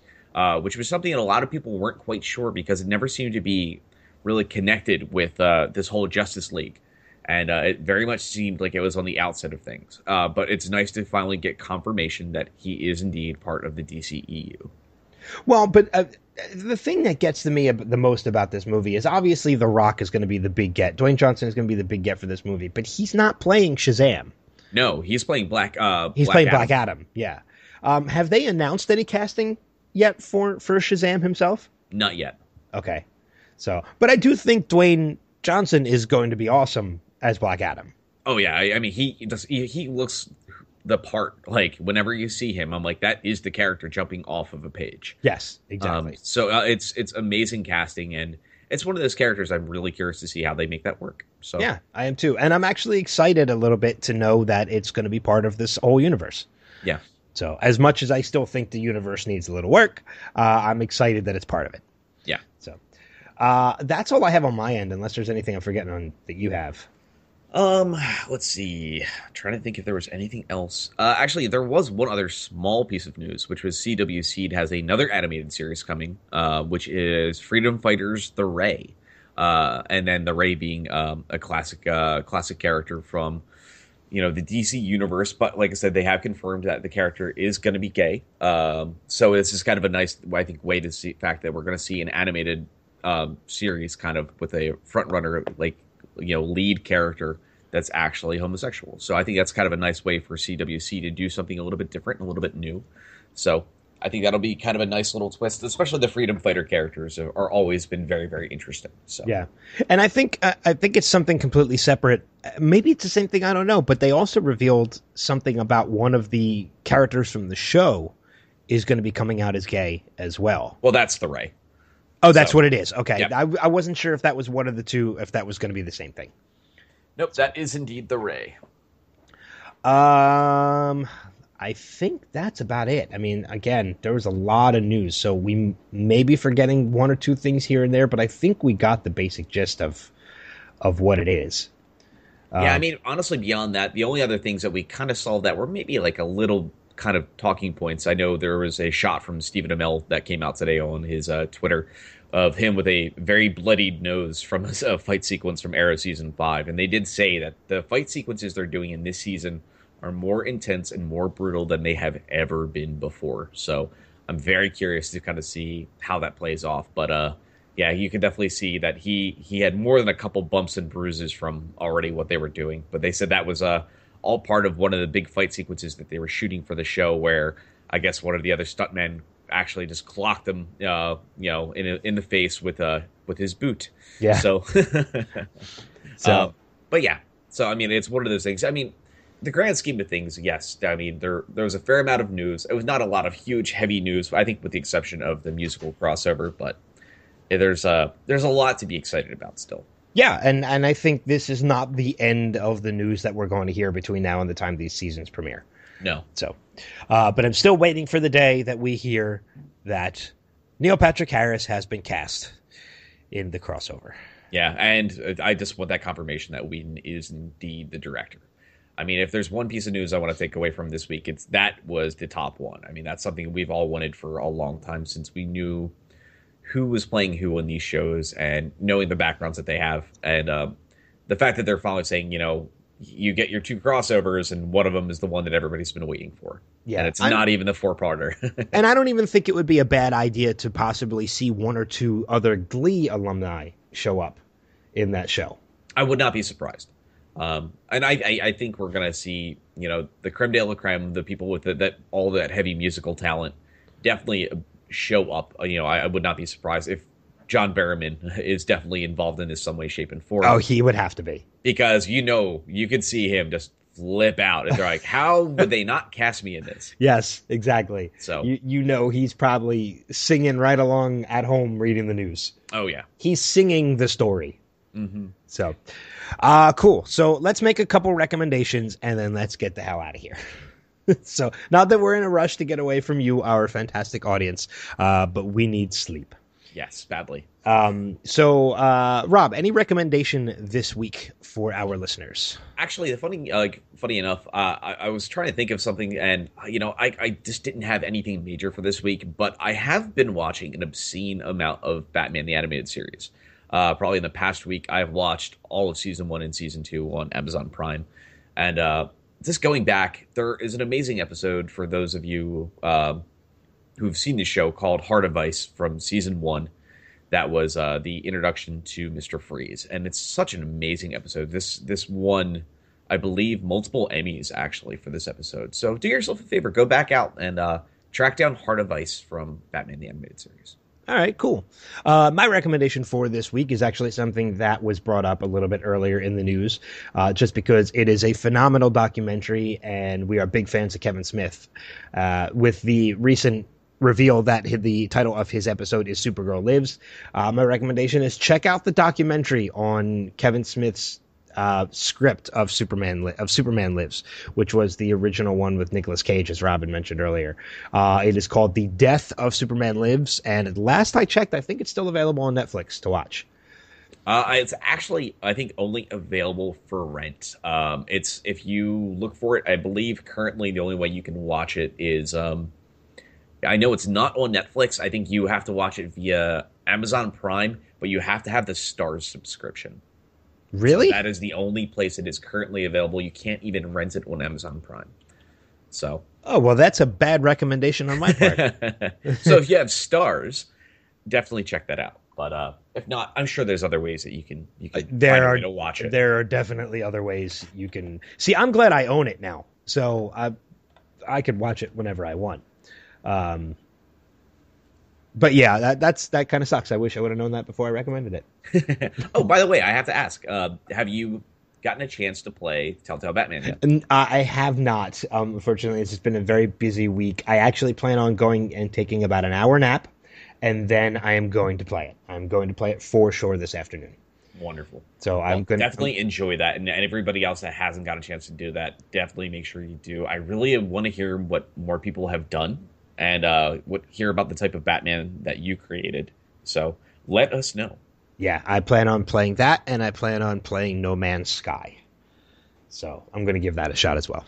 which was something that a lot of people weren't quite sure because it never seemed to be really connected with this whole Justice League. And it very much seemed like it was on the outset of things. But it's nice to finally get confirmation that he is indeed part of the DCEU. Well, but the thing that gets to me the most about this movie is obviously The Rock is going to be the big get. Dwayne Johnson is going to be the big get for this movie, but he's not playing Shazam. No, he's playing Black Adam. Yeah. Have they announced any casting yet for Shazam himself? Not yet. Okay. So, but I do think Dwayne Johnson is going to be awesome as Black Adam. Oh yeah, I mean he looks the part. Like whenever you see him, I'm like, that is the character jumping off of a page. Yes, exactly. So it's amazing casting, and it's one of those characters I'm really curious to see how they make that work. So yeah, I am too, and I'm actually excited a little bit to know that it's going to be part of this whole universe. Yeah. So as much as I still think the universe needs a little work, I'm excited that it's part of it. Yeah. So that's all I have on my end, unless there's anything I'm forgetting on that you have. Let's see. I'm trying to think if there was anything else. Actually, there was one other small piece of news, which was CW Seed has another animated series coming, which is Freedom Fighters: The Ray, and then The Ray being a classic character from, you know, the DC universe. But like I said, they have confirmed that the character is going to be gay. So this is kind of a nice, I think, way to see the fact that we're going to see an animated series kind of with a front runner like, you know, lead character that's actually homosexual. So I think that's kind of a nice way for CWC to do something a little bit different and a little bit new. So I think that'll be kind of a nice little twist, especially the Freedom Fighter characters are always been very, very interesting. So yeah. And I think it's something completely separate. Maybe it's the same thing, I don't know, but they also revealed something about one of the characters from the show is going to be coming out as gay as well. Well, that's the Ray. Oh, that's what it is. Okay. Yeah. I wasn't sure if that was one of the two, if that was going to be the same thing. Nope, that is indeed the Ray. I think that's about it. I mean, again, there was a lot of news, so we may be forgetting one or two things here and there, but I think we got the basic gist of what it is. Yeah, I mean, honestly, beyond that, the only other things that we kind of saw that were maybe like a little kind of talking points. I know there was a shot from Stephen Amell that came out today on his Twitter of him with a very bloodied nose from a fight sequence from Arrow season 5. And they did say that the fight sequences they're doing in this season are more intense and more brutal than they have ever been before. So I'm very curious to kind of see how that plays off. But yeah, you can definitely see that he had more than a couple bumps and bruises from already what they were doing. But they said that was all part of one of the big fight sequences that they were shooting for the show, where I guess one of the other stuntmen actually just clocked him, you know, in the face with his boot. Yeah. So, but yeah. So I mean, it's one of those things. I mean, the grand scheme of things, yes, I mean, there was a fair amount of news. It was not a lot of huge, heavy news, I think, with the exception of the musical crossover. But there's a lot to be excited about still. Yeah, and I think this is not the end of the news that we're going to hear between now and the time these seasons premiere. No. So, but I'm still waiting for the day that we hear that Neil Patrick Harris has been cast in the crossover. Yeah, and I just want that confirmation that Whedon is indeed the director. I mean, if there's one piece of news I want to take away from this week, that was the top one. I mean, that's something we've all wanted for a long time since we knew who was playing who on these shows and knowing the backgrounds that they have. And the fact that they're finally saying, you know, you get your two crossovers and one of them is the one that everybody's been waiting for. Yeah, and it's not even the four-parter. And I don't even think it would be a bad idea to possibly see one or two other Glee alumni show up in that show. I would not be surprised. And I think we're going to see, you know, the creme de la creme, the people with all that heavy musical talent definitely show up. You know, I would not be surprised if John Barrowman is definitely involved in this some way, shape, and form. Oh, he would have to be. Because, you know, you could see him just flip out. And they're like, how would they not cast me in this? Yes, exactly. So you know he's probably singing right along at home reading the news. Oh, yeah. He's singing the story. Mm-hmm. So, cool. So let's make a couple recommendations and then let's get the hell out of here. So not that we're in a rush to get away from you, our fantastic audience, but we need sleep. Yes, badly. So, Rob, any recommendation this week for our listeners? Actually, funny enough, I was trying to think of something, and you know, I just didn't have anything major for this week. But I have been watching an obscene amount of Batman the Animated Series. Probably in the past week, I've watched all of season 1 and season 2 on Amazon Prime, and just going back, there is an amazing episode for those of you who've seen the show called Heart of Ice from season 1. That was the introduction to Mr. Freeze. And it's such an amazing episode. This won, I believe, multiple Emmys, actually, for this episode. So do yourself a favor. Go back out and track down Heart of Ice from Batman the Animated Series. All right, cool. My recommendation for this week is actually something that was brought up a little bit earlier in the news, just because it is a phenomenal documentary, and we are big fans of Kevin Smith. With the recent reveal that the title of his episode is Supergirl Lives, my recommendation is check out the documentary on Kevin Smith's script of Superman Lives, which was the original one with Nicolas Cage, as Robin mentioned earlier. It is called The Death of Superman Lives, and last I checked, I think it's still available on Netflix to watch. It's actually, I think, only available for rent. It's, if you look for it, I believe currently the only way you can watch it is... I know it's not on Netflix. I think you have to watch it via Amazon Prime, but you have to have the Starz subscription. Really? So that is the only place it is currently available. You can't even rent it on Amazon Prime. So. Oh, well, that's a bad recommendation on my part. So if you have Starz, definitely check that out. But if not, I'm sure there's other ways that you can find a way to watch it. There are definitely other ways you can. See, I'm glad I own it now, so I could watch it whenever I want. But yeah, that kind of sucks. I wish I would have known that before I recommended it. Oh, by the way, I have to ask, have you gotten a chance to play Telltale Batman yet? I have not. Unfortunately, it's just been a very busy week. I actually plan on going and taking about an hour nap, and then I am going to play it. I'm going to play it for sure this afternoon. Wonderful. So I'm going to definitely enjoy that. And everybody else that hasn't got a chance to do that, definitely make sure you do. I really want to hear what more people have done. And hear about the type of Batman that you created. So let us know. Yeah, I plan on playing that, and I plan on playing No Man's Sky. So I'm going to give that a shot as well.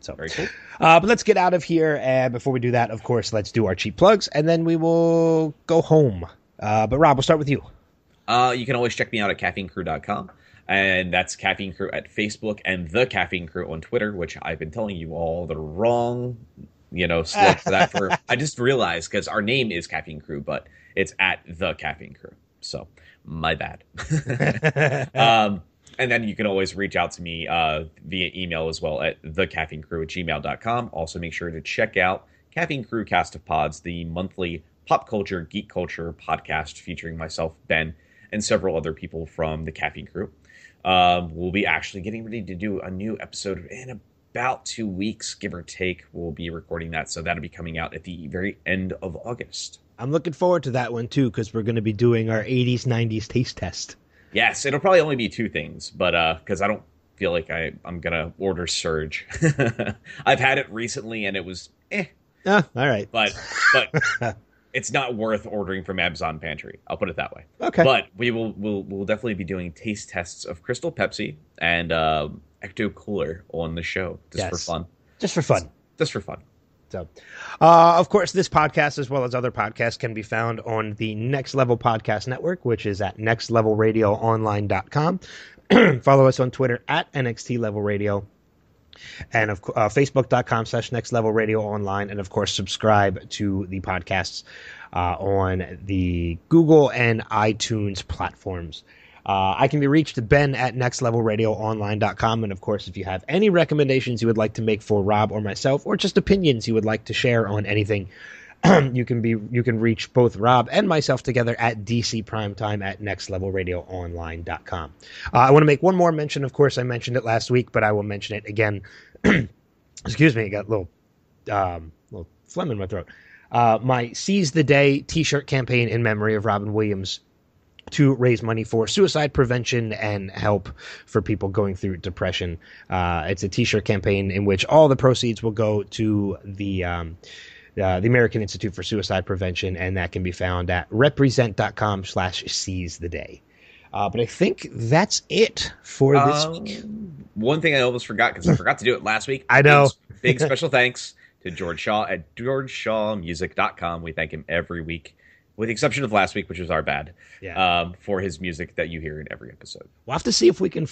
So very cool. But let's get out of here. And before we do that, of course, let's do our cheap plugs, and then we will go home. But Rob, we'll start with you. You can always check me out at caffeinecrew.com. And that's Caffeine Crew at Facebook and The Caffeine Crew on Twitter, which I've been telling you all the wrong... slip for that. I just realized because our name is Caffeine Crew, but it's at The Caffeine Crew. So my bad. And then you can always reach out to me via email as well at thecaffeinecrew@gmail.com. Also make sure to check out Caffeine Crew Cast of Pods, the monthly pop culture, geek culture podcast featuring myself, Ben, and several other people from The Caffeine Crew. We'll be actually getting ready to do a new episode in about 2 weeks, give or take. We'll be recording that, so that'll be coming out at the very end of August. I'm looking forward to that one, too, because we're going to be doing our 80s, 90s taste test. Yes, it'll probably only be two things, but because I don't feel like I'm going to order Surge. I've had it recently, and it was all right. But it's not worth ordering from Amazon Pantry. I'll put it that way. Okay. But we'll definitely be doing taste tests of Crystal Pepsi and Ecto Cooler on the show for fun. Just for fun. Just for fun. So, of course, this podcast, as well as other podcasts, can be found on the Next Level Podcast Network, which is at nextlevelradioonline.com. Follow us on Twitter at NXTLevelRadio and facebook.com/nextlevelradioonline. And, of course, subscribe to the podcasts on the Google and iTunes platforms. I can be reached, Ben, at nextlevelradioonline.com. And, of course, if you have any recommendations you would like to make for Rob or myself, or just opinions you would like to share on anything, you can reach both Rob and myself together at DC Prime Time at nextlevelradioonline.com. I want to make one more mention. Of course, I mentioned it last week, but I will mention it again. Excuse me, I got a little phlegm in my throat. My Seize the Day t-shirt campaign in memory of Robin Williams, to raise money for suicide prevention and help for people going through depression. It's a t-shirt campaign in which all the proceeds will go to the American Institute for Suicide Prevention, and that can be found at represent.com/seize the day. But I think that's it for this week. One thing I almost forgot, because I forgot to do it last week. I know. Big special thanks to George Shaw at georgeshawmusic.com. We thank him every week, with the exception of last week, which was our bad, for his music that you hear in every episode. We'll have to see if we can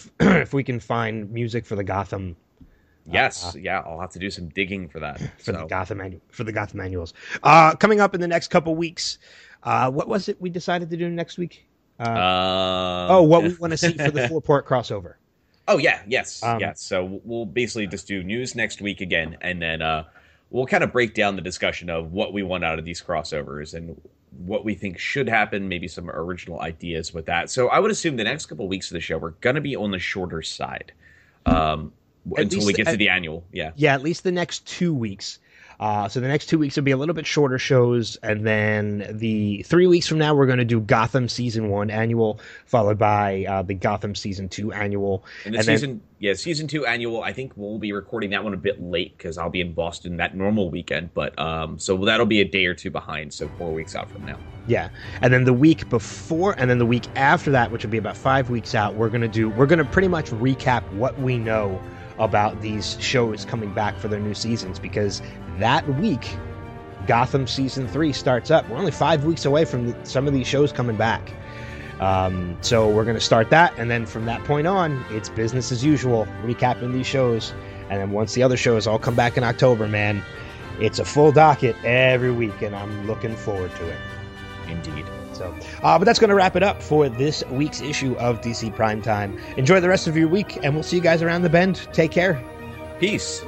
find music for the Gotham. Yes, I'll have to do some digging for that. For the Gotham annuals. Coming up in the next couple weeks, what was it we decided to do next week? What we want to see for the four-part crossover. Oh, yeah, yes, yes. So we'll basically just do news next week again, and then we'll kind of break down the discussion of what we want out of these crossovers and what we think should happen, maybe some original ideas with that. So I would assume the next couple of weeks of the show, we're going to be on the shorter side until we get to the annual. Yeah. Yeah. At least the next 2 weeks. So the next 2 weeks will be a little bit shorter shows. And then the 3 weeks from now, we're going to do Gotham season 1 annual, followed by the Gotham season 2 annual. Season 2 annual. I think we'll be recording that one a bit late because I'll be in Boston that normal weekend. But so that'll be a day or two behind. So 4 weeks out from now. Yeah. And then the week before and then the week after that, which will be about 5 weeks out, we're going to pretty much recap what we know about these shows coming back for their new seasons, because that week Gotham season 3 starts up. We're only 5 weeks away from some of these shows coming back, so we're going to start that, and then from that point on it's business as usual, recapping these shows. And then once the other shows all come back in October, man, it's a full docket every week, and I'm looking forward to it. Indeed. So, but that's going to wrap it up for this week's issue of DC Primetime. Enjoy the rest of your week, and we'll see you guys around the bend. Take care. Peace.